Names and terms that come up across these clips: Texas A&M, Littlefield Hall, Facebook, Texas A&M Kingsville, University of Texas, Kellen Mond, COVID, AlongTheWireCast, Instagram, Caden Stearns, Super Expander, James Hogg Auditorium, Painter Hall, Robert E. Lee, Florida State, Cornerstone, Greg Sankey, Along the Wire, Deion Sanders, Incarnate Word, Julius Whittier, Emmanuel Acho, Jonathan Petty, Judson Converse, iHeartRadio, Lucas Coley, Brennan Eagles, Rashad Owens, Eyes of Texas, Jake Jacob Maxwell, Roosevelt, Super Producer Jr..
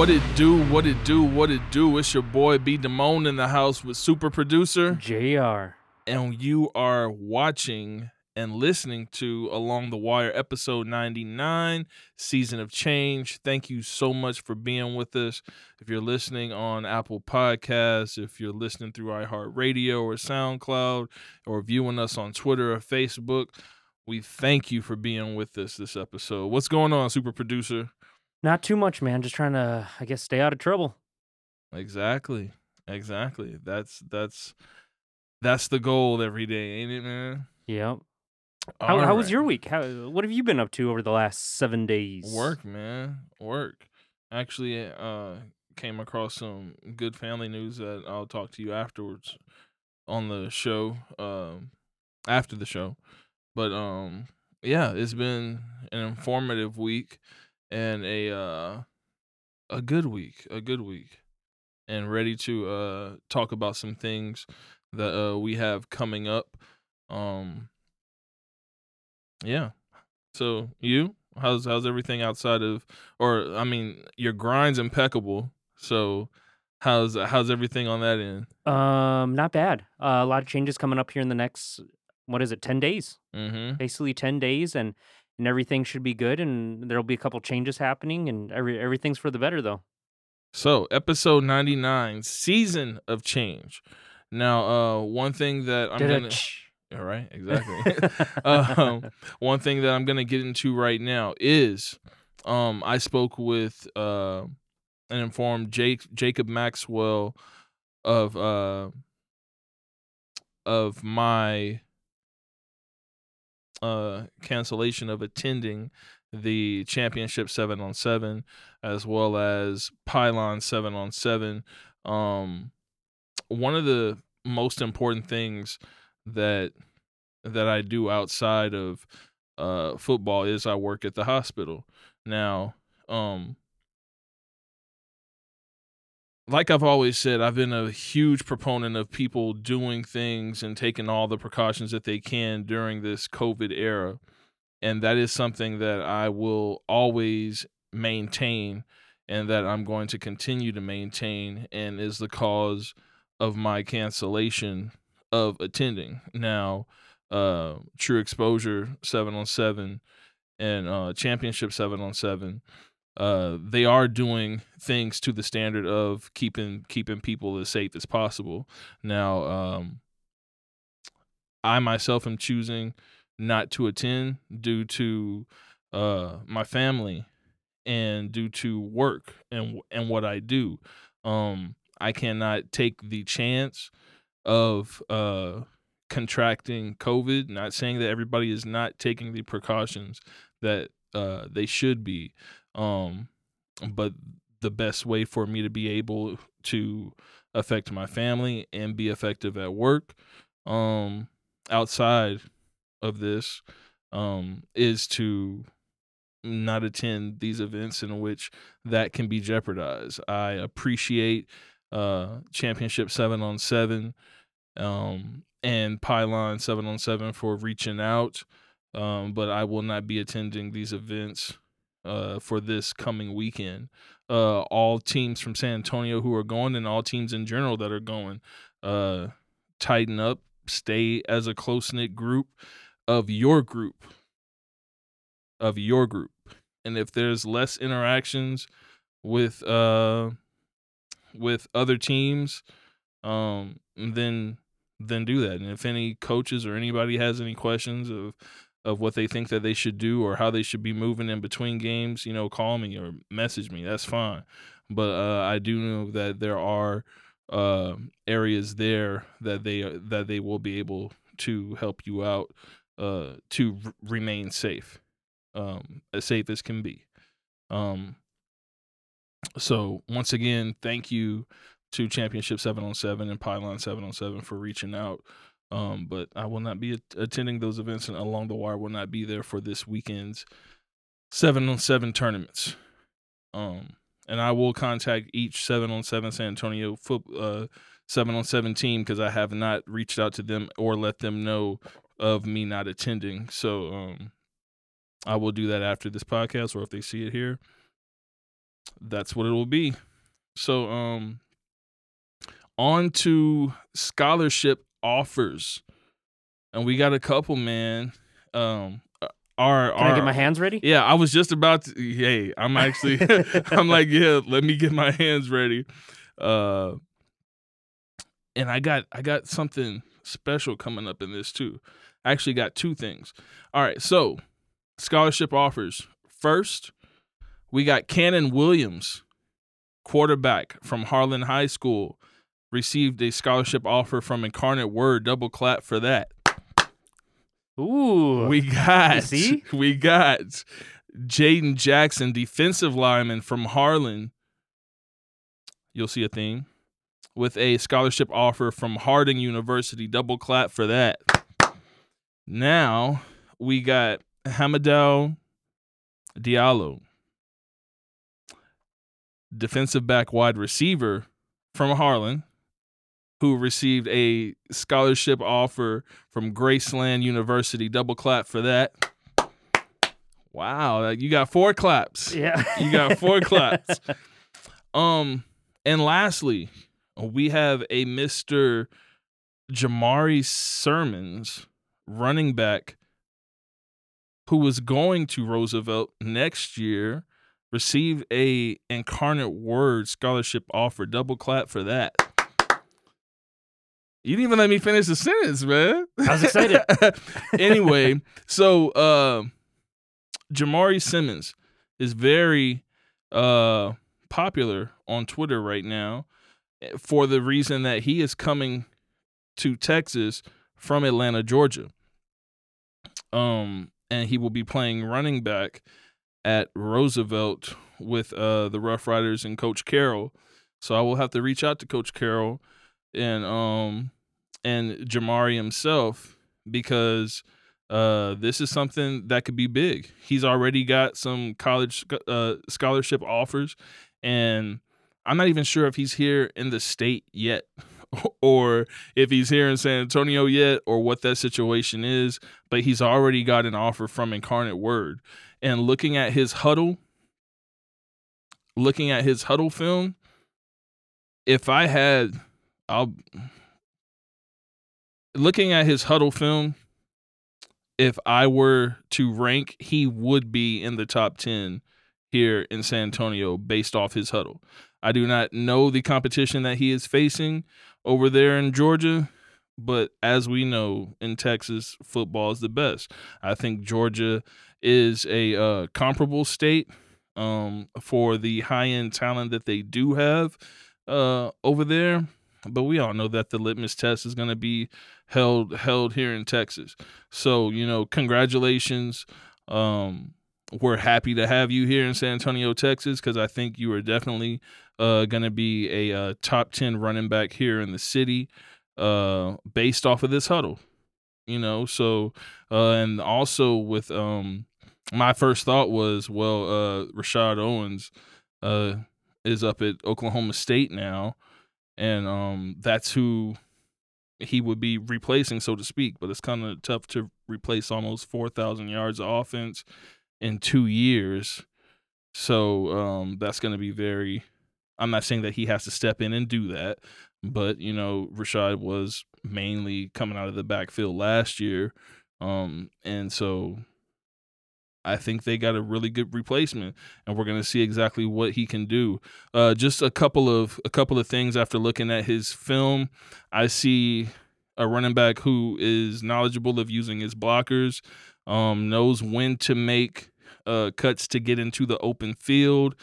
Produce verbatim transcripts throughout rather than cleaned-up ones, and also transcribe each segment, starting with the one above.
What it do, what it do, what it do. It's your boy B. Dammone in the house with Super Producer Junior And you are watching and listening to Along the Wire, episode ninety-nine, Season of Change. Thank you so much for being with us. If you're listening on Apple Podcasts, if you're listening through iHeartRadio or SoundCloud, or viewing us on Twitter or Facebook, we thank you for being with us this episode. What's going on, Super Producer? Not too much, man. Just trying to, I guess, stay out of trouble. Exactly. Exactly. That's that's that's the goal every day, ain't it, man? Yep. How, how was your week? How what have you been up to over the last seven days? Work, man. Work. Actually, uh, came across some good family news that I'll talk to you afterwards on the show. Um, after the show, but um, yeah, it's been an informative week and a uh, a good week, a good week, and ready to uh talk about some things that uh, we have coming up. Um. Yeah. So you, how's how's everything outside of, or I mean, your grind's impeccable. So how's how's everything on that end? Um, not bad. Uh, a lot of changes coming up here in the next, what is it, ten days? Mm-hmm. Basically ten days, and and everything should be good. And there'll be a couple changes happening, and every everything's for the better though. So episode ninety-nine, Season of Change. Now, uh, one thing that I'm gonna. All right, exactly. um, one thing that I'm going to get into right now is um, I spoke with uh, and informed Jake Jacob Maxwell of uh, of my uh, cancellation of attending the championship seven on seven, as well as Pylon seven on seven. Um, one of the most important things that that I do outside of uh, football is I work at the hospital. Now, um, like I've always said, I've been a huge proponent of people doing things and taking all the precautions that they can during this COVID era. And that is something that I will always maintain and that I'm going to continue to maintain, and is the cause of my cancellation of attending. Now, uh, True Exposure seven on seven and uh, Championship seven on seven, uh, they are doing things to the standard of keeping keeping people as safe as possible. Now, um, I myself am choosing not to attend due to uh, my family and due to work and and what I do. Um, I cannot take the chance of uh, contracting COVID, not saying that everybody is not taking the precautions that uh, they should be, um, but the best way for me to be able to affect my family and be effective at work um, outside of this um, is to not attend these events in which that can be jeopardized. I appreciate Uh, championship seven on seven, um, and Pylon seven on seven for reaching out. Um, but I will not be attending these events, uh, for this coming weekend. Uh, all teams from San Antonio who are going, and all teams in general that are going, uh, tighten up, stay as a close knit group of your group, of your group. And if there's less interactions with, uh, with other teams, um, then then do that. And if any coaches or anybody has any questions of of what they think that they should do or how they should be moving in between games, you know, call me or message me. That's fine. But uh, I do know that there are uh, areas there that they that they will be able to help you out uh, to r- remain safe, um, as safe as can be. Um, So, once again, thank you to Championship seven on seven and Pylon seven on seven for reaching out. Um, but I will not be a- attending those events, and Along the Wire will not be there for this weekend's seven on seven tournaments. Um, and I will contact each seven on seven San Antonio foot, uh, seven on seven team, because I have not reached out to them or let them know of me not attending. So, um, I will do that after this podcast, or if they see it here. that's what it will be. So um, on to scholarship offers. And we got a couple, man. Um, our, Can our, I get my hands ready? Yeah, I was just about to. Hey, I'm actually, I'm like, yeah, let me get my hands ready. Uh, and I got, I got something special coming up in this too. I actually got two things. All right, so scholarship offers. First, we got Kannon Williams, quarterback from Harlan High School, received a scholarship offer from Incarnate Word. Double clap for that. Ooh. We got, see? we got Jaden Jackson, defensive lineman from Harlan. You'll see a theme. With a scholarship offer from Harding University. Double clap for that. Now we got Hamidou Diallo, defensive back wide receiver from Harlan, who received a scholarship offer from Graceland University. Double clap for that. Wow, you got four claps. Yeah. You got four claps. Um, and lastly, we have a Mister Jamari Sirmons, running back, who was going to Roosevelt next year, received a Incarnate Word scholarship offer. Double clap for that. You didn't even let me finish the sentence, man. I was excited. Anyway, so uh, Jamari Sirmons is very uh, popular on Twitter right now for the reason that he is coming to Texas from Atlanta, Georgia. Um, and he will be playing running back at Roosevelt with uh, the Rough Riders and Coach Carroll. So I will have to reach out to Coach Carroll and um and Jamari himself, because uh this is something that could be big. He's already got some college uh, scholarship offers, and I'm not even sure if he's here in the state yet or if he's here in San Antonio yet or what that situation is, but he's already got an offer from Incarnate Word. And looking at his Hudl, looking at his Hudl film, if I had... I'll looking at his Hudl film, if I were to rank, he would be in the top ten here in San Antonio based off his Hudl. I do not know the competition that he is facing over there in Georgia, but as we know, in Texas, football is the best. I think Georgia is a uh, comparable state um, for the high-end talent that they do have uh, over there. But we all know that the litmus test is going to be held held here in Texas. So, you know, congratulations. Um, we're happy to have you here in San Antonio, Texas, because I think you are definitely uh, going to be a uh, top ten running back here in the city uh, based off of this Hudl. You know, so uh, and also with um, my first thought was, well, uh, Rashad Owens uh, is up at Oklahoma State now. And um, that's who he would be replacing, so to speak. But it's kind of tough to replace almost four thousand yards of offense in two years. So um, that's going to be very – I'm not saying that he has to step in and do that. But, you know, Rashad was mainly coming out of the backfield last year. Um, and so I think they got a really good replacement, and we're going to see exactly what he can do. Uh, just a couple of a couple of things after looking at his film. I see a running back who is knowledgeable of using his blockers, um, knows when to make uh, cuts to get into the open field.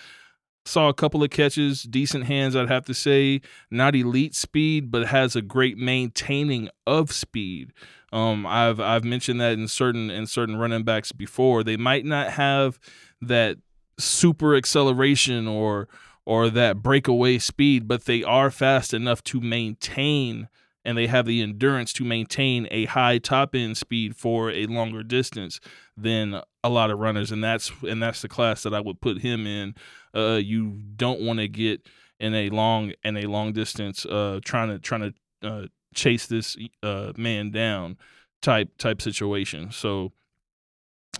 Saw a couple of catches, decent hands, I'd have to say. Not elite speed, but has a great maintaining of speed. Um, I've I've mentioned that in certain in certain running backs before. They might not have that super acceleration or or that breakaway speed, but they are fast enough to maintain, and they have the endurance to maintain a high top end speed for a longer distance than a lot of runners. And that's and that's the class that I would put him in. Uh, you don't want to get in a long and a long distance uh, trying to trying to uh, chase this uh, man down type type situation. So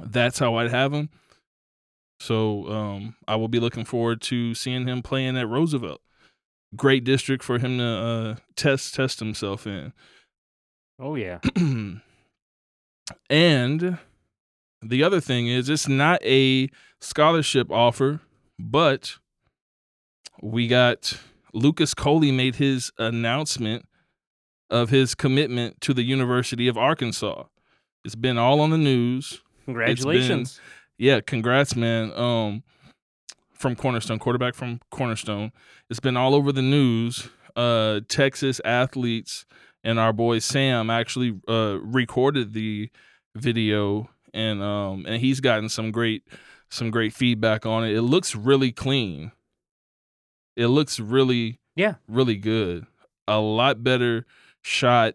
that's how I'd have him. So um, I will be looking forward to seeing him playing at Roosevelt. Great district for him to uh, test test himself in. Oh, yeah. And the other thing is, it's not a scholarship offer, but we got Lucas Coley made his announcement of his commitment to the University of Arkansas. It's been all on the news. Congratulations. Been, yeah, congrats, man. Um, from Cornerstone, quarterback from Cornerstone. It's been all over the news. Uh, Texas athletes and our boy Sam actually uh, recorded the video, and um, and he's gotten some great some great feedback on it. It looks really clean. It looks really, yeah, really good. A lot better shot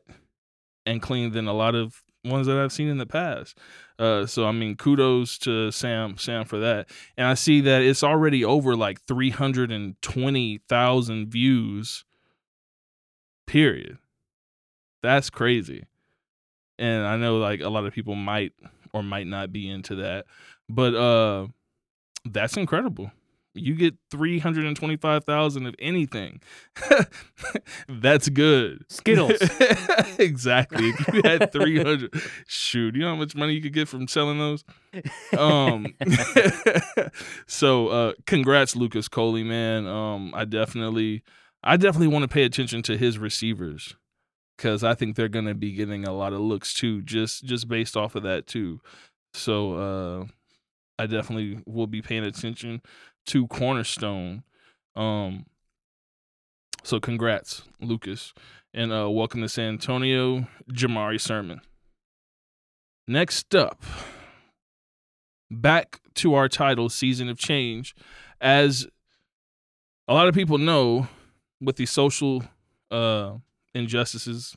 and clean than a lot of ones that I've seen in the past. Uh, so, I mean, kudos to Sam Sam for that. And I see that it's already over like three hundred twenty thousand views, period. That's crazy. And I know like a lot of people might or might not be into that, but uh, that's incredible. You get three hundred twenty-five thousand of anything. That's good. Skittles. Exactly. If you had three hundred, shoot, you know how much money you could get from selling those? Um, so uh, congrats, Lucas Coley, man. Um, I definitely, I definitely want to pay attention to his receivers, because I think they're going to be getting a lot of looks too, just just based off of that too. So uh, I definitely will be paying attention to Cornerstone. Um, so congrats, Lucas. And uh, welcome to San Antonio, Jamari Sirmons. Next up, back to our title, Season of Change. As a lot of people know, with the social uh, injustices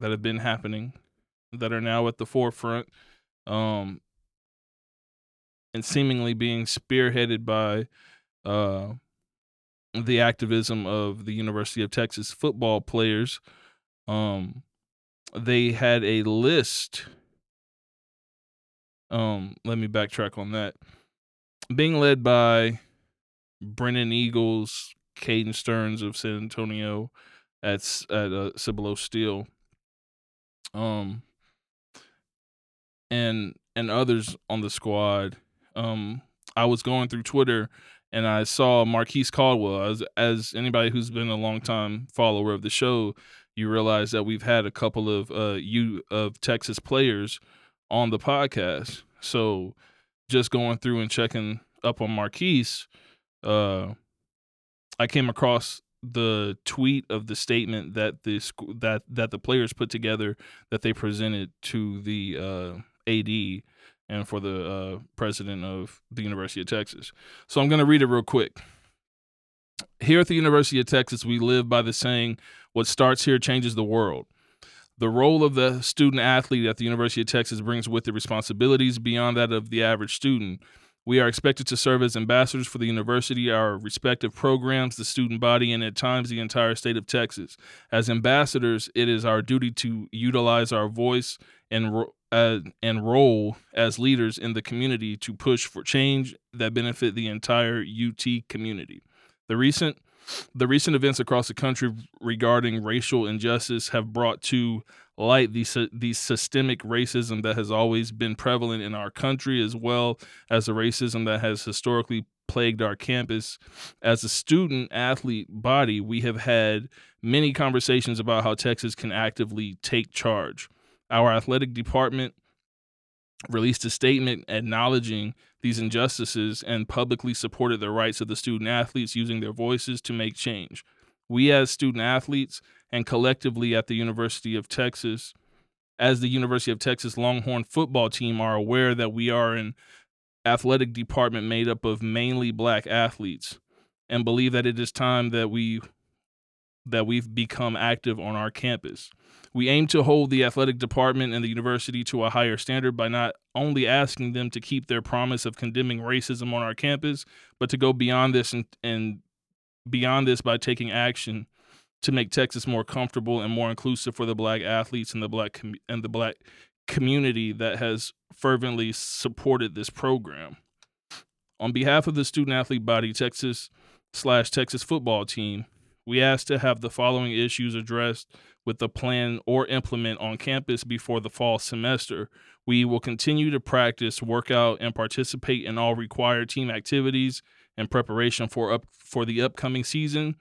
that have been happening, that are now at the forefront, um, and seemingly being spearheaded by uh, the activism of the University of Texas football players, um, they had a list. Um, let me backtrack on that. Being led by Brennan Eagles, Caden Stearns of San Antonio, at at uh, Cibolo Steel, um, and and others on the squad. Um, I was going through Twitter and I saw Marquise Caldwell. As, as anybody who's been a longtime follower of the show, you realize that we've had a couple of uh, U of Texas players on the podcast. So just going through and checking up on Marquise, uh, I came across the tweet of the statement that the sc- that that the players put together that they presented to the uh, A D and for the uh, president of the University of Texas. So I'm going to read it real quick. Here at the University of Texas, we live by the saying, what starts here changes the world. The role of the student-athlete at the University of Texas brings with it responsibilities beyond that of the average student. We are expected to serve as ambassadors for the university, our respective programs, the student body, and at times the entire state of Texas. As ambassadors, it is our duty to utilize our voice and ro- Uh, and role as leaders in the community to push for change that benefit the entire U T community. The recent the recent events across the country regarding racial injustice have brought to light the, the systemic racism that has always been prevalent in our country, as well as the racism that has historically plagued our campus. As a student-athlete body, we have had many conversations about how Texas can actively take charge. Our athletic department released a statement acknowledging these injustices and publicly supported the rights of the student athletes using their voices to make change. We as student athletes and collectively at the University of Texas, as the University of Texas Longhorn football team, are aware that we are an athletic department made up of mainly black athletes and believe that it is time that we that we've become active on our campus. We aim to hold the athletic department and the university to a higher standard by not only asking them to keep their promise of condemning racism on our campus, but to go beyond this and, and beyond this by taking action to make Texas more comfortable and more inclusive for the black athletes and the black com- and the black community that has fervently supported this program. On behalf of the student-athlete body, Texas slash Texas football team, we ask to have the following issues addressed with the plan or implement on campus before the fall semester. We will continue to practice, work out, and participate in all required team activities in preparation for up for the upcoming season,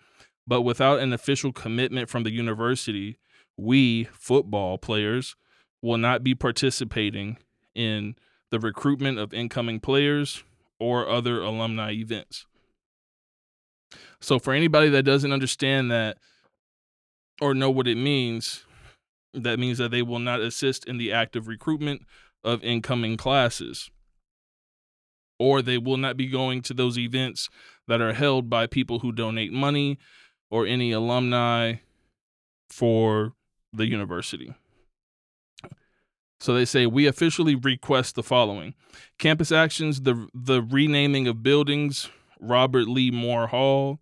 but without an official commitment from the university, we, football players, will not be participating in the recruitment of incoming players or other alumni events. So for anybody that doesn't understand that or know what it means, that means that they will not assist in the active recruitment of incoming classes, or they will not be going to those events that are held by people who donate money or any alumni for the university. So they say, we officially request the following. Campus actions, the the renaming of buildings, Robert Lee Moore Hall,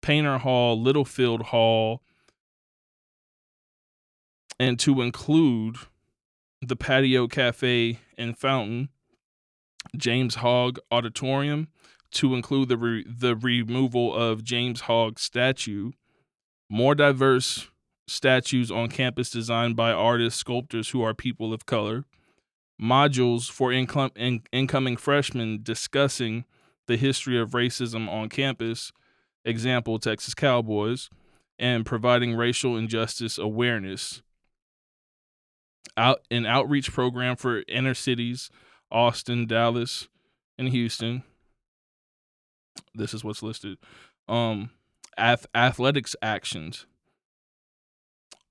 Painter Hall, Littlefield Hall, and to include the Patio Cafe and Fountain, James Hogg Auditorium, to include the re- the removal of James Hogg's statue, more diverse statues on campus designed by artists, sculptors who are people of color, modules for incom- in- incoming freshmen discussing the history of racism on campus, example, Texas Cowboys, and providing racial injustice awareness. Out, an outreach program for inner cities, Austin, Dallas, and Houston. This is what's listed. Um, ath- athletics actions.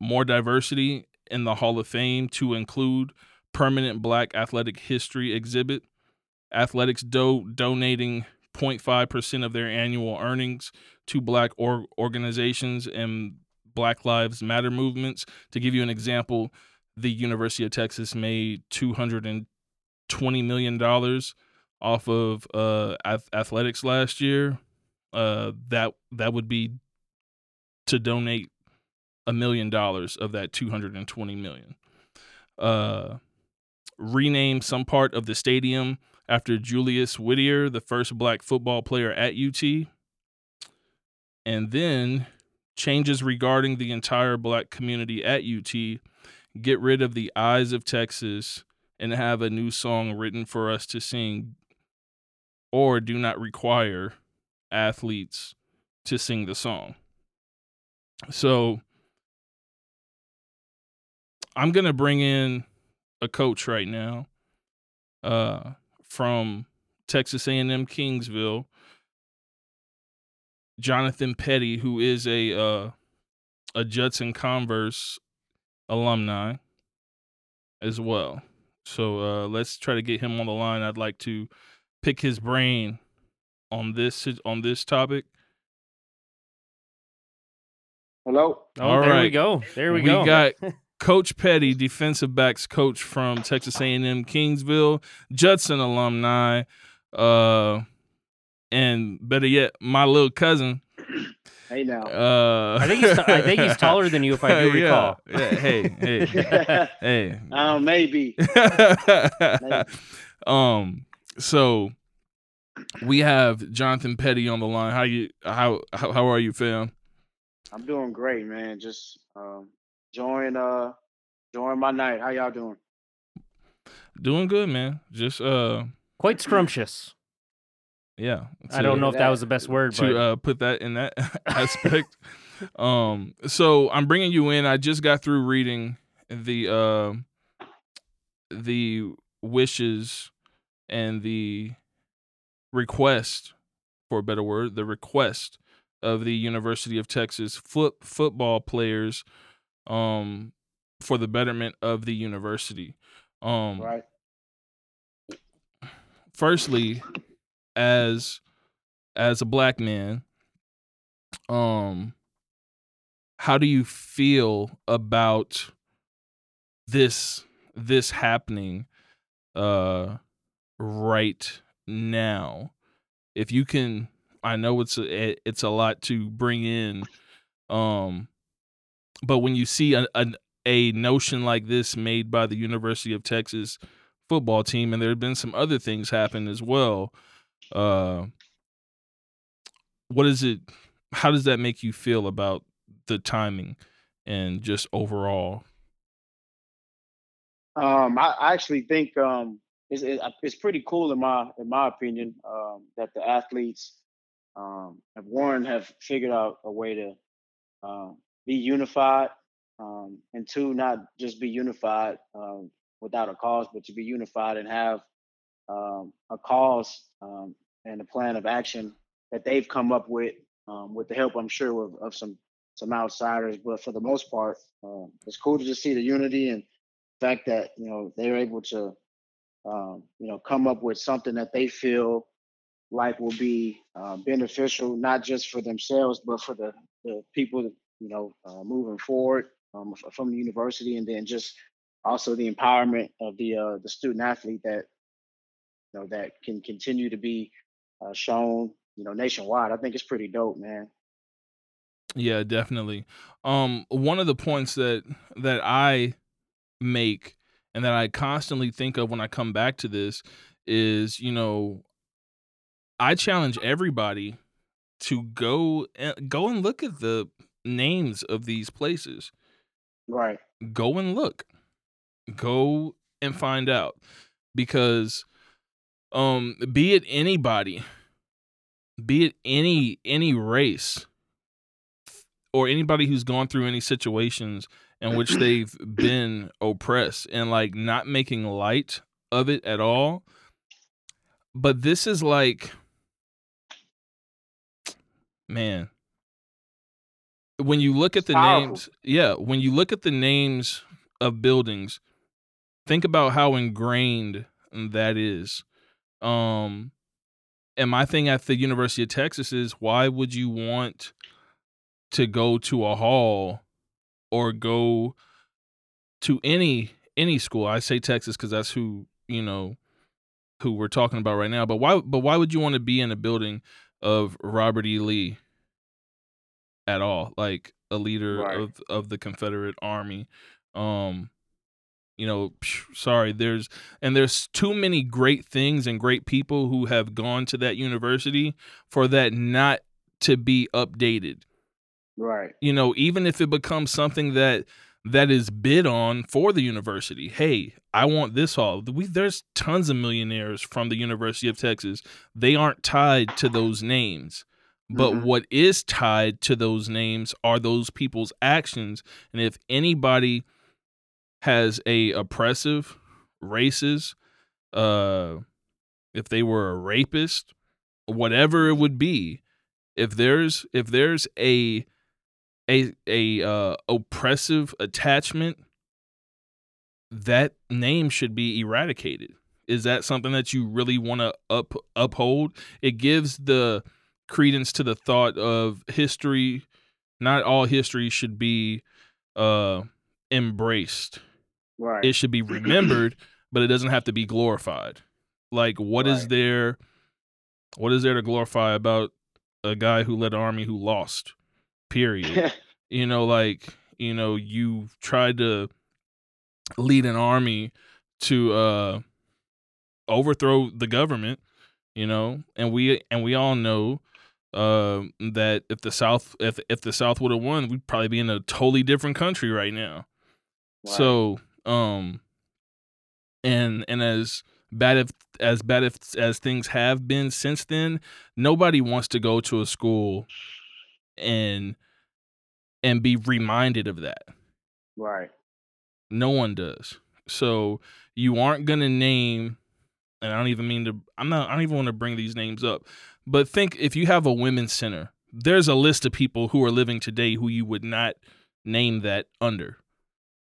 More diversity in the Hall of Fame to include permanent Black athletic history exhibit. Athletics do- donating zero point five percent of their annual earnings to Black or- organizations and Black Lives Matter movements. To give you an example, the University of Texas made two hundred twenty million dollars off of uh, ath- athletics last year. Uh, that that would be to donate a million dollars of that two hundred twenty million dollars. Uh, rename some part of the stadium after Julius Whittier, the first Black football player at U T. And then changes regarding the entire Black community at U T. Get rid of the Eyes of Texas and have a new song written for us to sing, or do not require athletes to sing the song. So I'm going to bring in a coach right now uh, from Texas A and M Kingsville, Jonathan Petty, who is a uh, a Judson Converse alumni as well. So uh, let's try to get him on the line. I'd like to pick his brain on this on this topic. Hello. All oh, there right. There we go. There we, we go. We got Coach Petty, defensive backs coach from Texas A and M Kingsville, Judson alumni, uh, and better yet, my little cousin. Hey now, uh, I think he's t- I think he's taller than you, if I do recall. Yeah, yeah. Hey, hey, hey. Oh, um, maybe. maybe. Um. So we have Jonathan Petty on the line. How you? How how, how are you, fam? I'm doing great, man. Just um, enjoying uh, enjoying my night. How y'all doing? Doing good, man. Just uh, quite scrumptious. Yeah. To, I don't know if that was the best word. To but. Uh, put that in that aspect. um, so I'm bringing you in. I just got through reading the uh, the wishes and the request, for a better word, the request of the University of Texas foot, football players um, for the betterment of the university. Um, right. Firstly, As as a Black man, um, how do you feel about this this happening uh, right now? If you can, I know it's a, it's a lot to bring in, um, but when you see a, a a notion like this made by the University of Texas football team, and there have been some other things happen as well. Uh, what is it? How does that make you feel about the timing and just overall? Um, I, I actually think um, it's, it, it's pretty cool in my in my opinion um, that the athletes um, at Warren have figured out a way to uh, be unified um, and to not just be unified um, without a cause, but to be unified and have um, a cause um, and a plan of action that they've come up with um, with the help, I'm sure, of, of some some outsiders. But for the most part, um, it's cool to just see the unity and fact that, you know, they're able to, um, you know, come up with something that they feel like will be uh, beneficial, not just for themselves, but for the, the people, you know, uh, moving forward um, from the university. And then just also the empowerment of the uh, the student athlete that, you know, that can continue to be uh, shown, you know, nationwide. I think it's pretty dope, man. Yeah, definitely. Um, one of the points that that I make and that I constantly think of when I come back to this is, you know, I challenge everybody to go and go and look at the names of these places. Right. Go and look. Go and find out, because um be it anybody, be it any any race or anybody who's gone through any situations in which they've been oppressed, and like not making light of it at all. But this is like, man, when you look at the oh. names, yeah, when you look at the names of buildings, think about how ingrained that is. Um, and my thing at the University of Texas is, why would you want to go to a hall or go to any any school? I say Texas because that's who, you know, who we're talking about right now. But why but why would you want to be in a building of Robert E. Lee at all? Like a leader right. of, of the Confederate Army. Um, you know, sorry, there's and there's too many great things and great people who have gone to that university for that not to be updated. Right. You know, even if it becomes something that that is bid on for the university. Hey, I want this hall. We, there's tons of millionaires from the University of Texas. They aren't tied to those names. But mm-hmm. what is tied to those names are those people's actions. And if anybody has a oppressive, racist, uh, if they were a rapist, whatever it would be, if there's if there's a a a uh, oppressive attachment, that name should be eradicated. Is that something that you really want to up uphold? It gives the credence to the thought of history. Not all history should be uh, embraced. Right. It should be remembered, but it doesn't have to be glorified. Like, what right. is there? What is there to glorify about a guy who led the army who lost? Period. You know, like, you know, you tried to lead an army to uh, overthrow the government, you know, and we and we all know uh, that if the South if if the South would have won, we'd probably be in a totally different country right now. Wow. So, um, and and as bad if as bad if as things have been since then, nobody wants to go to a school and and be reminded of that. Right. No one does. So you aren't gonna name, and I don't even mean to I'm not I don't even want to bring these names up, but think if you have a women's center, there's a list of people who are living today who you would not name that under.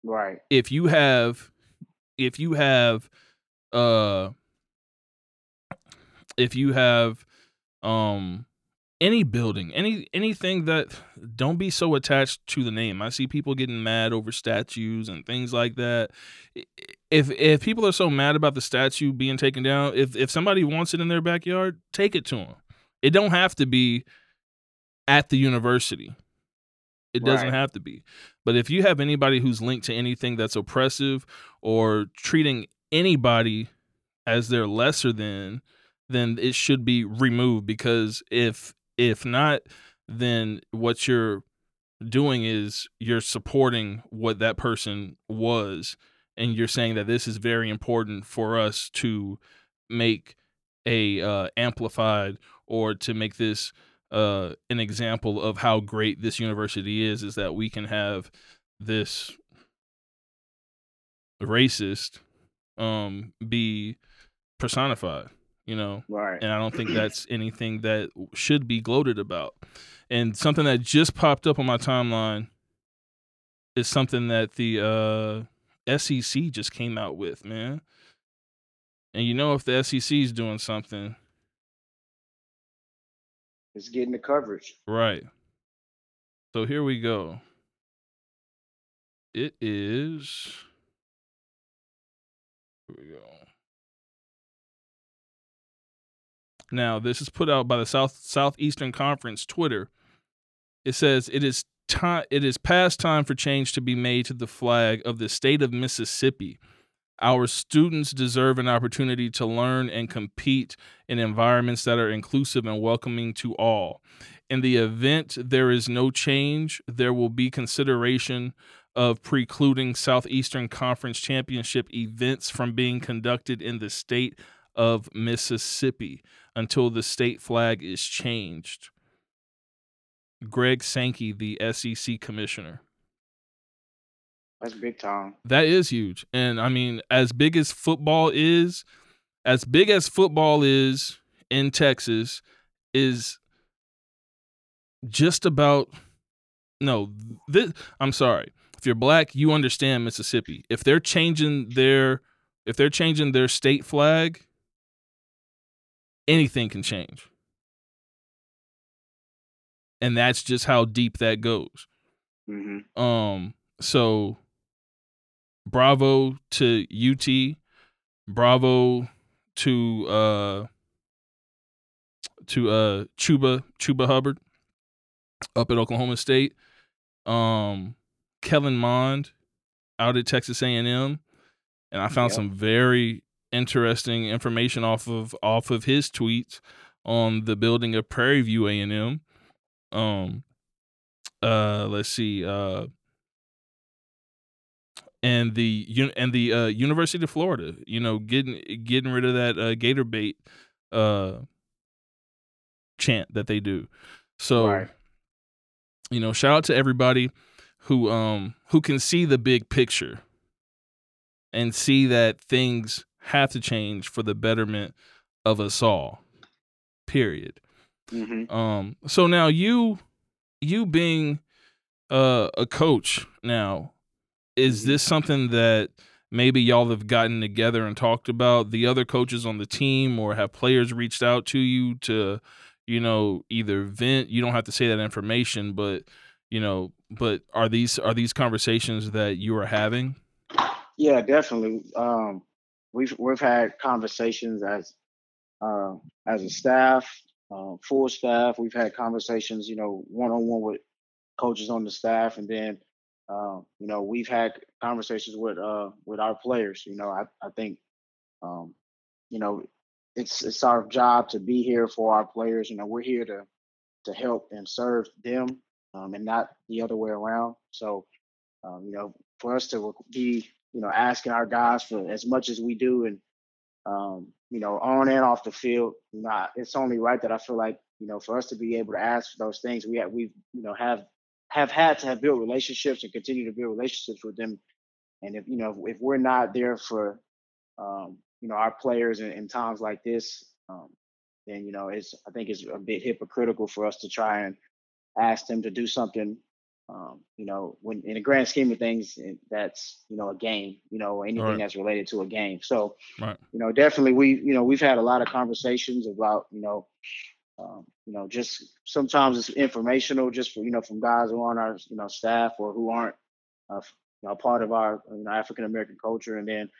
Right. If you have if you have uh if you have um any building, any anything that, don't be so attached to the name. I see people getting mad over statues and things like that. If if people are so mad about the statue being taken down, if if somebody wants it in their backyard, take it to them. It don't have to be at the university. It doesn't right. have to be. But if you have anybody who's linked to anything that's oppressive or treating anybody as they're lesser than, then it should be removed, because if if not, then what you're doing is you're supporting what that person was, and you're saying that this is very important for us to make a uh, amplified, or to make this uh, an example of how great this university is, is that we can have this racist um, be personified, you know? Right. And I don't think that's anything that should be gloated about. And something that just popped up on my timeline is something that the uh, S E C just came out with, man. And you know, if the S E C is doing something, it's getting the coverage. Right. So here we go. It is... Here we go. Now, this is put out by the South Southeastern Conference Twitter. It says, it is time, it is past time for change to be made to the flag of the state of Mississippi. Our students deserve an opportunity to learn and compete in environments that are inclusive and welcoming to all. In the event there is no change, there will be consideration of precluding Southeastern Conference Championship events from being conducted in the state of Mississippi until the state flag is changed. Greg Sankey, the S E C commissioner. That's big time. That is huge. And I mean, as big as football is, as big as football is in Texas, is just about, no, this, I'm sorry. If you're black, you understand Mississippi. If they're changing their, if they're changing their state flag, anything can change. And that's just how deep that goes. Mm-hmm. Um, so bravo to U T, bravo to uh, to uh, Chuba Chuba Hubbard up at Oklahoma State, um, Kellen Mond out at Texas A and M, and I found yep. some very interesting information off of off of his tweets on the building of Prairie View A and M. Um, uh, let's see, uh. And the and the uh, University of Florida, you know, getting getting rid of that uh, Gator bait uh, chant that they do. So, right. you know, shout out to everybody who um who can see the big picture and see that things have to change for the betterment of us all. Period. Mm-hmm. Um. So now you you being uh, a coach now. Is this something that maybe y'all have gotten together and talked about, the other coaches on the team, or have players reached out to you to, you know, either vent? You don't have to say that information, but, you know, but are these are these conversations that you are having? Yeah, definitely. Um, we've we've had conversations as uh, as a staff, uh, full staff. We've had conversations, you know, one on one with coaches on the staff, and then. Uh, you know, we've had conversations with uh, with our players. You know, I, I think, um, you know, it's it's our job to be here for our players. You know, we're here to to help and serve them, um, and not the other way around. So, um, you know, for us to be, you know, asking our guys for as much as we do, and um, you know, on and off the field, you know, it's only right that I feel like, you know, for us to be able to ask for those things, we have we you know have. have had to have built relationships and continue to build relationships with them. And if, you know, if we're not there for, um, you know, our players in, in times like this, um, then, you know, it's, I think it's a bit hypocritical for us to try and ask them to do something, um, you know, when in the grand scheme of things, that's, you know, a game, you know, anything right. that's related to a game. So, right. you know, definitely we, you know, we've had a lot of conversations about, you know, Um, you know, just sometimes it's informational, just for, you know, from guys who aren't our, you know, staff, or who aren't uh, you know, part of our, you know, African American culture. And then,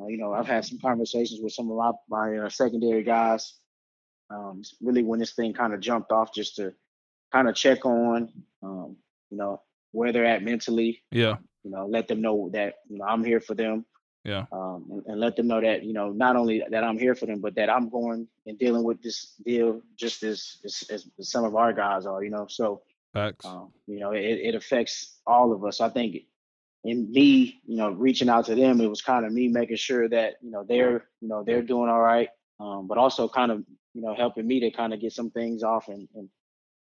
uh, you know, I've had some conversations with some of my, my uh, secondary guys. Um, really, when this thing kind of jumped off, just to kind of check on, um, you know, where they're at mentally. Yeah. You know, let them know that, you know, I'm here for them. Yeah. Um, and, and let them know that, you know, not only that I'm here for them, but that I'm going and dealing with this deal just as as, as some of our guys are, you know. So, Facts. Um, you know, it, it affects all of us. I think in me, you know, reaching out to them, it was kind of me making sure that, you know, they're, you know, they're doing all right, um, but also kind of, you know, helping me to kind of get some things off and, and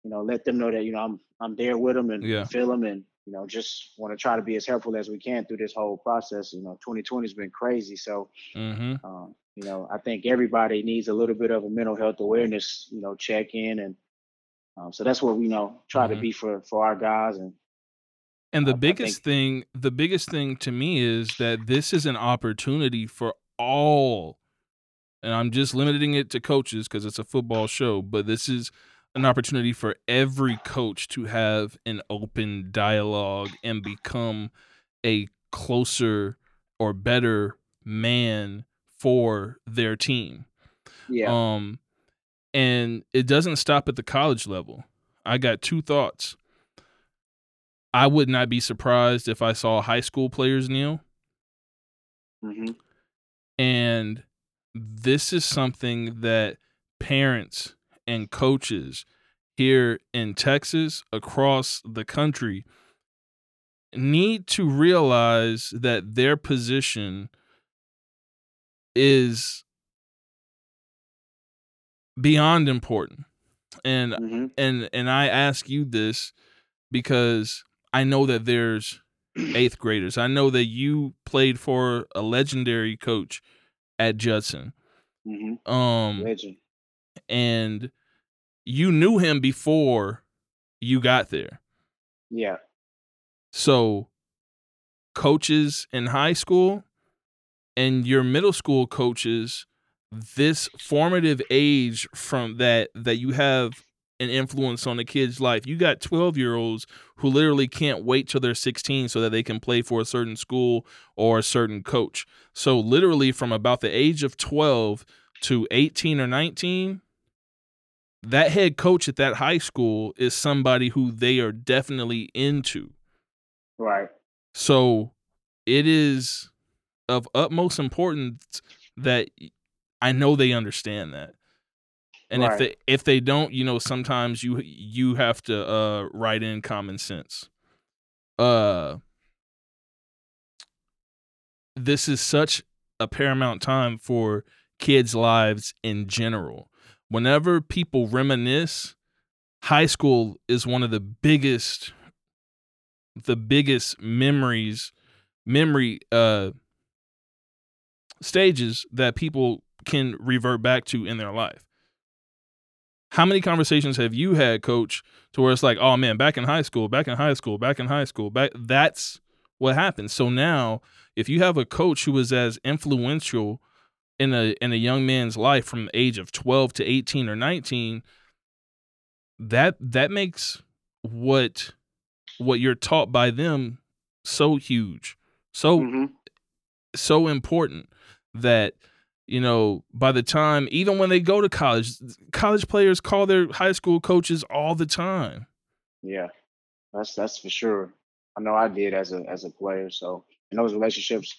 you know, let them know that, you know, I'm I'm there with them and yeah. feel them and, you know, just want to try to be as helpful as we can through this whole process. You know, twenty twenty has been crazy. So, mm-hmm. um, you know, I think everybody needs a little bit of a mental health awareness, you know, check in. And um, so that's what we, you know, try mm-hmm. to be for, for our guys. And and the I, biggest I think, thing, the biggest thing to me is that this is an opportunity for all. And I'm just limiting it to coaches because it's a football show, but this is an opportunity for every coach to have an open dialogue and become a closer or better man for their team. Yeah. Um, and it doesn't stop at the college level. I got two thoughts. I would not be surprised if I saw high school players kneel. Mm-hmm. And this is something that parents and coaches here in Texas, across the country, need to realize that their position is beyond important. And mm-hmm. and and I ask you this because I know that there's eighth graders. I know that you played for a legendary coach at Judson. Mm-hmm. Um, Legend. And you knew him before you got there. Yeah. So coaches in high school and your middle school coaches, this formative age from that, that you have an influence on a kid's life. You got twelve-year-olds who literally can't wait till they're sixteen so that they can play for a certain school or a certain coach. So literally from about the age of twelve to eighteen or nineteen, that head coach at that high school is somebody who they are definitely into. Right. So it is of utmost importance that I know they understand that. And right. if they if they don't, you know, sometimes you you have to uh, write in common sense. Uh, this is such a paramount time for kids' lives in general. Whenever people reminisce, high school is one of the biggest, the biggest memories, memory uh, stages that people can revert back to in their life. How many conversations have you had, Coach, to where it's like, oh man, back in high school, back in high school, back in high school, back that's what happens. So now, if you have a coach who is as influential in a in a young man's life from the age of twelve to eighteen or nineteen, that that makes what what you're taught by them so huge, so mm-hmm. so important that, you know, by the time, even when they go to college, college players call their high school coaches all the time. Yeah, that's that's for sure. I know I did as a as a player. So, and those relationships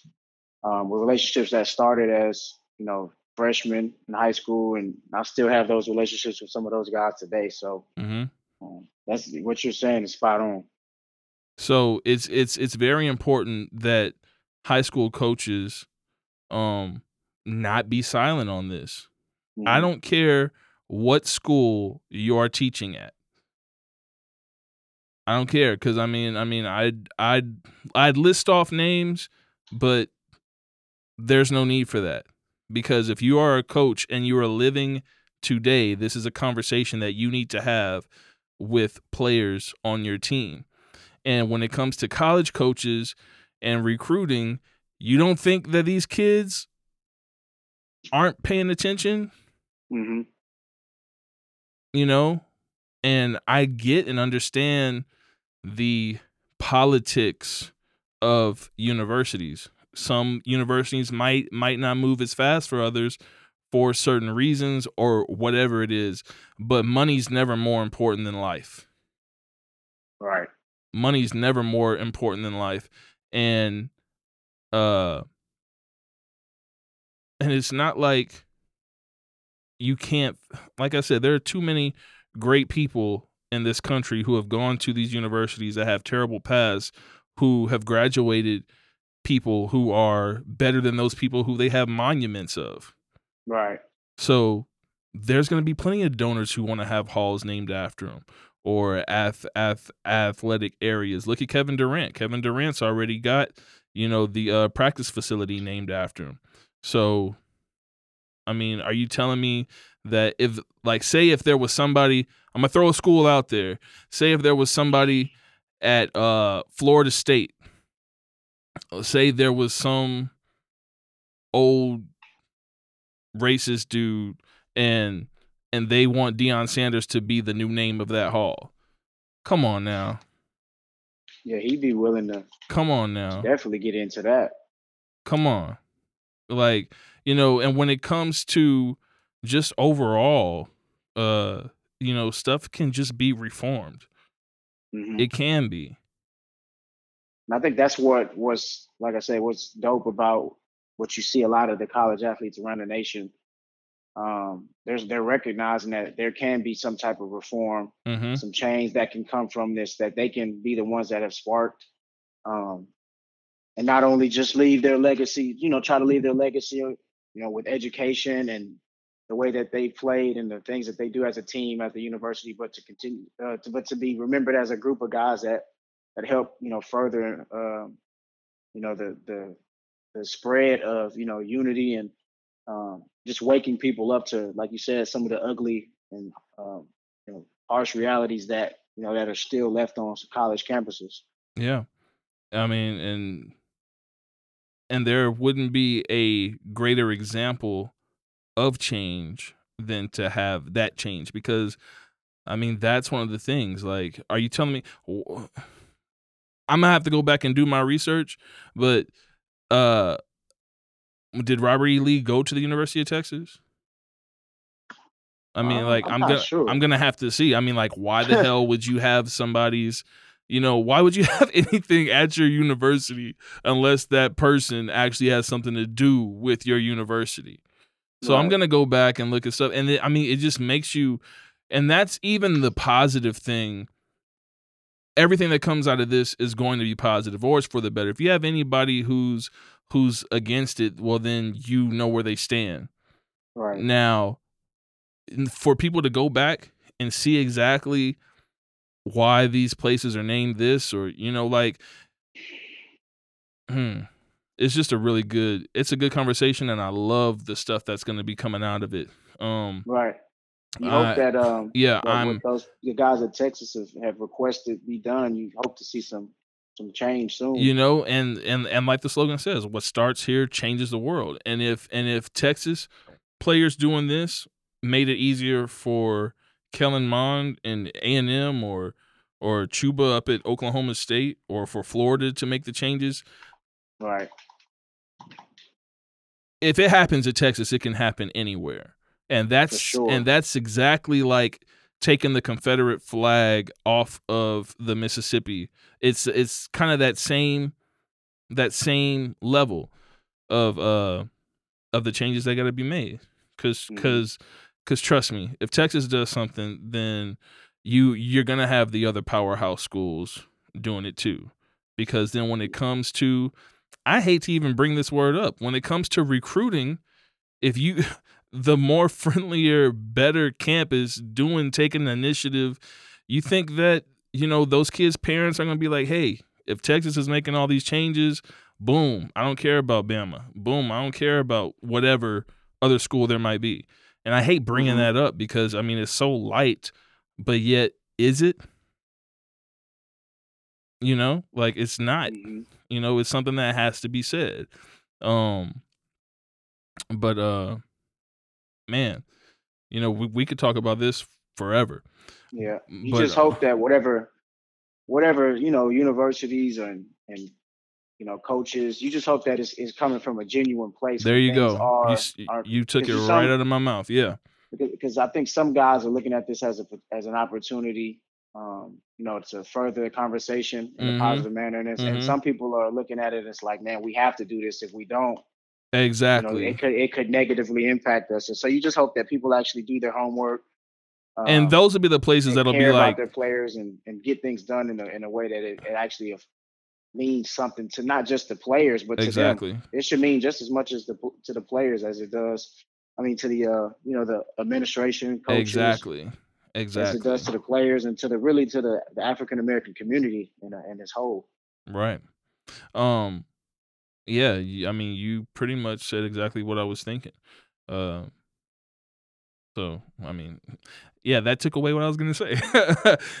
um, were relationships that started as, you know, freshman in high school, and I still have those relationships with some of those guys today. So mm-hmm. um, that's what you're saying is spot on. So it's it's it's very important that high school coaches um, not be silent on this. Mm-hmm. I don't care what school you are teaching at. I don't care, because I mean, I mean, I'd I'd I'd list off names, but there's no need for that. Because if you are a coach and you are living today, this is a conversation that you need to have with players on your team. And when it comes to college coaches and recruiting, you don't think that these kids aren't paying attention? Mm-hmm. You know? And I get and understand the politics of universities. Some universities might might not move as fast for others for certain reasons or whatever it is, but money's never more important than life. Right. Money's never more important than life. And uh And it's not like you can't, like I said, there are too many great people in this country who have gone to these universities that have terrible paths, who have graduated people who are better than those people who they have monuments of. Right. So there's going to be plenty of donors who want to have halls named after them or ath- ath- athletic areas. Look at Kevin Durant. Kevin Durant's already got, you know, the uh, practice facility named after him. So, I mean, are you telling me that if, like, say if there was somebody, I'm going to throw a school out there. Say if there was somebody at uh, Florida State. Say there was some old racist dude and and they want Deion Sanders to be the new name of that hall. Come on now. Yeah, he'd be willing to. Come on now. Definitely get into that. Come on. Like, you know, and when it comes to just overall, uh, you know, stuff can just be reformed. Mm-hmm. It can be. And I think that's what was, like I said, what's dope about what you see a lot of the college athletes around the nation. Um, there's they're recognizing that there can be some type of reform, mm-hmm. some change that can come from this, that they can be the ones that have sparked. Um, and not only just leave their legacy, you know, try to leave their legacy, you know, with education and the way that they played and the things that they do as a team at the university, but to continue, uh, to, but to be remembered as a group of guys that that help, you know, further, um, you know, the the the spread of, you know, unity and um, just waking people up to, like you said, some of the ugly and um, you know, harsh realities that, you know, that are still left on college campuses. Yeah, I mean, and and there wouldn't be a greater example of change than to have that change, because, I mean, that's one of the things. Like, are you telling me? Oh, I'm gonna have to go back and do my research, but uh, did Robert E. Lee go to the University of Texas? I mean, um, like, I'm, I'm gonna, sure. I'm gonna have to see. I mean, like, why the hell would you have somebody's, you know, why would you have anything at your university unless that person actually has something to do with your university? So right. I'm gonna go back and look at stuff, and it, I mean, it just makes you, and that's even the positive thing. Everything that comes out of this is going to be positive, or it's for the better. If you have anybody who's who's against it, well, then you know where they stand. Right. Now, for people to go back and see exactly why these places are named this, or, you know, like, hmm, it's just a really good, it's a good conversation, and I love the stuff that's going to be coming out of it. Um, right. You hope uh, that um yeah that what those the guys at Texas have, have requested be done. You hope to see some some change soon. You know, and and and like the slogan says, what starts here changes the world. And if and if Texas players doing this made it easier for Kellen Mond and A and M or or Chuba up at Oklahoma State, or for Florida to make the changes, right? If it happens at Texas, it can happen anywhere. And that's sure. and that's exactly like taking the Confederate flag off of the Mississippi. It's it's kind of that same that same level of uh of the changes that got to be made. Cause mm-hmm. cause cause trust me, if Texas does something, then you you're gonna have the other powerhouse schools doing it too. Because then when it comes to, I hate to even bring this word up, when it comes to recruiting, if you. The more friendlier, better campus doing, taking the initiative, you think that, you know, those kids' parents are going to be like, hey, if Texas is making all these changes, boom, I don't care about Bama. Boom, I don't care about whatever other school there might be. And I hate bringing mm-hmm. that up because, I mean, it's so light, but yet, is it? You know, like, it's not. Mm-hmm. You know, it's something that has to be said. Um, but, uh, man, you know, we, we could talk about this forever. Yeah. You but, just hope uh, that whatever, whatever, you know, universities and, and, you know, coaches, you just hope that it's, it's coming from a genuine place. There you go. Are, you, are, you took it right some, out of my mouth. Yeah. Because, because I think some guys are looking at this as a, as an opportunity, um, you know, to further the conversation in mm-hmm. a positive manner. And, it's, mm-hmm. and some people are looking at it, and it's like, man, we have to do this. If we don't, Exactly. You know, it could it could negatively impact us. And so you just hope that people actually do their homework. Um, and those would be the places that'll be like their players and, and get things done in a in a way that it, it actually means something to not just the players, but to exactly. them. It should mean just as much as the to the players as it does. I mean, to the uh, you know, the administration, coaches. Exactly. Exactly. As it does to the players and to the really to the, the African American community in a, in its whole. Right. Um. Yeah. I mean, you pretty much said exactly what I was thinking. Uh, so I mean, yeah, that took away what I was gonna say.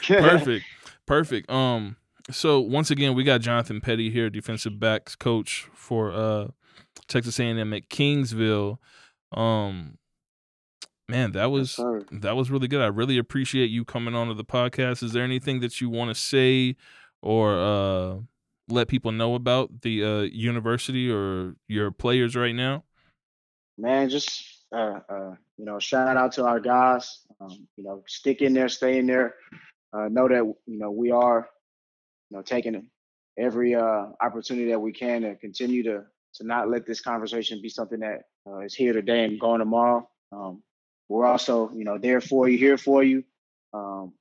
Perfect. Perfect. Um. So once again, we got Jonathan Petty here, defensive backs coach for uh Texas A and M at Kingsville. Um. Man, that was yes, that was really good. I really appreciate you coming on to the podcast. Is there anything that you want to say or uh, let people know about the uh, university or your players right now? Man, just uh, uh, you know, shout out to our guys. Um, you know, stick in there, stay in there. Uh, know that you know we are, you know, taking every uh, opportunity that we can to continue to to not let this conversation be something that uh, is here today and gone tomorrow. Um, We're also, you know, there for you, here for you. Um,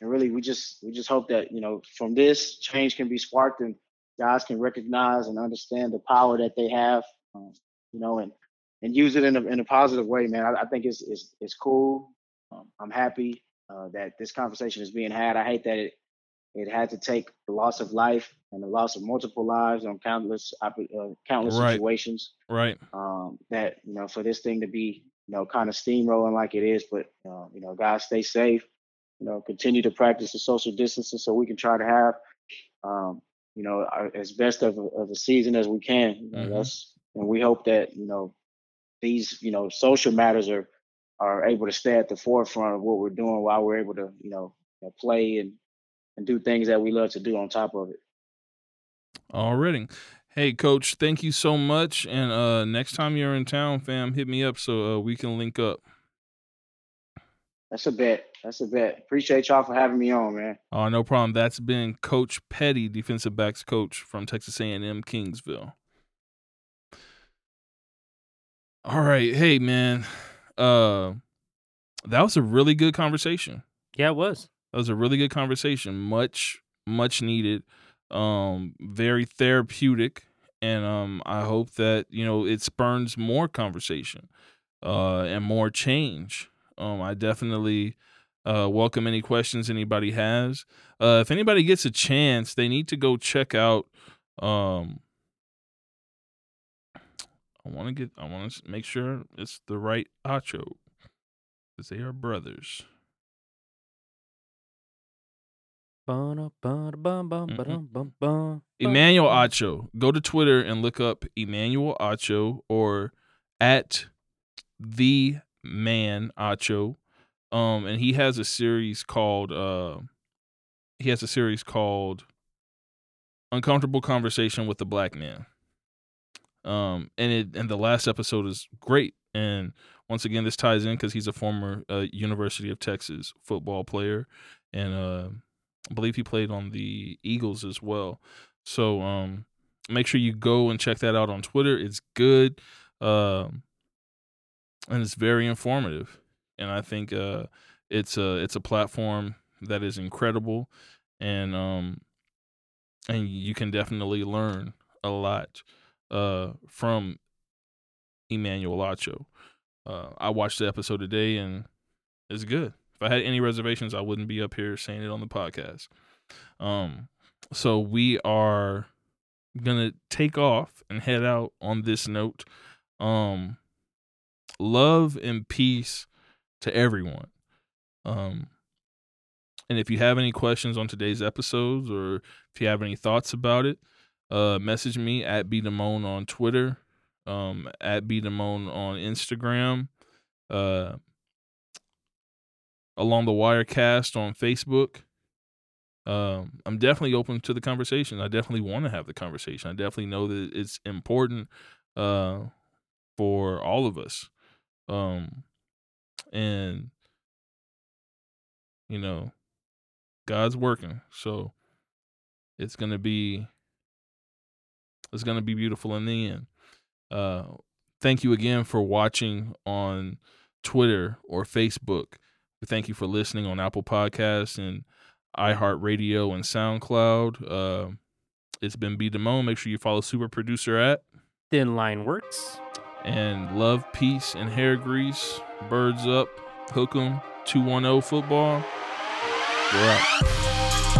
and really, we just we just hope that, you know, from this, change can be sparked and guys can recognize and understand the power that they have, um, you know, and and use it in a, in a positive way, man. I, I think it's, it's, it's cool. Um, I'm happy uh, that this conversation is being had. I hate that it, it had to take the loss of life and the loss of multiple lives on countless uh, countless right. situations. Right. Um, that, you know, for this thing to be, you know, kind of steamrolling like it is, but, uh, you know, guys, stay safe, you know, continue to practice the social distancing so we can try to have, um, you know, our, as best of a, of a season as we can. You know, mm-hmm. that's, and we hope that, you know, these, you know, social matters are, are able to stay at the forefront of what we're doing while we're able to, you know, play and, and do things that we love to do on top of it. Already. Hey, Coach, thank you so much. And uh, next time you're in town, fam, hit me up so uh, we can link up. That's a bet. That's a bet. Appreciate y'all for having me on, man. Oh, uh, no problem. That's been Coach Petty, defensive backs coach from Texas A and M Kingsville. All right. Hey, man. Uh, that was a really good conversation. Yeah, it was. That was a really good conversation. Much, much needed. Um, very therapeutic, and um, I hope that, you know, it spurns more conversation uh, and more change. Um, I definitely uh, welcome any questions anybody has. Uh, if anybody gets a chance, they need to go check out. Um, I want to get. I want to make sure it's the right Acho, because they are brothers. Mm-hmm. Emmanuel Acho. Go to Twitter and look up Emmanuel Acho or at the man Acho. Um, and he has a series called uh, he has a series called Uncomfortable Conversation with a Black Man. Um, and it and the last episode is great. And once again, this ties in because he's a former uh, University of Texas football player, and uh. I believe he played on the Eagles as well. So um, make sure you go and check that out on Twitter. It's good, uh, and it's very informative. And I think uh, it's a it's a platform that is incredible, and um, and you can definitely learn a lot uh, from Emmanuel Acho. Uh, I watched the episode today, and it's good. If I had any reservations, I wouldn't be up here saying it on the podcast. Um, so we are going to take off and head out on this note. Um, love and peace to everyone. Um, and if you have any questions on today's episodes, or if you have any thoughts about it, uh, message me at B. Dammone on Twitter, um, at B. Dammone on Instagram, uh, Along the Wirecast on Facebook. Um, I'm definitely open to the conversation. I definitely want to have the conversation. I definitely know that it's important uh, for all of us. Um, and, you know, God's working. So it's going to be, it's going to be beautiful in the end. Uh, thank you again for watching on Twitter or Facebook. We thank you for listening on Apple Podcasts and iHeartRadio and SoundCloud. Uh, it's been B. Dammone. Make sure you follow Super Producer at Thin Line Works. And love, peace, and hair grease. Birds up. Hook 'em. two one oh football. We're out.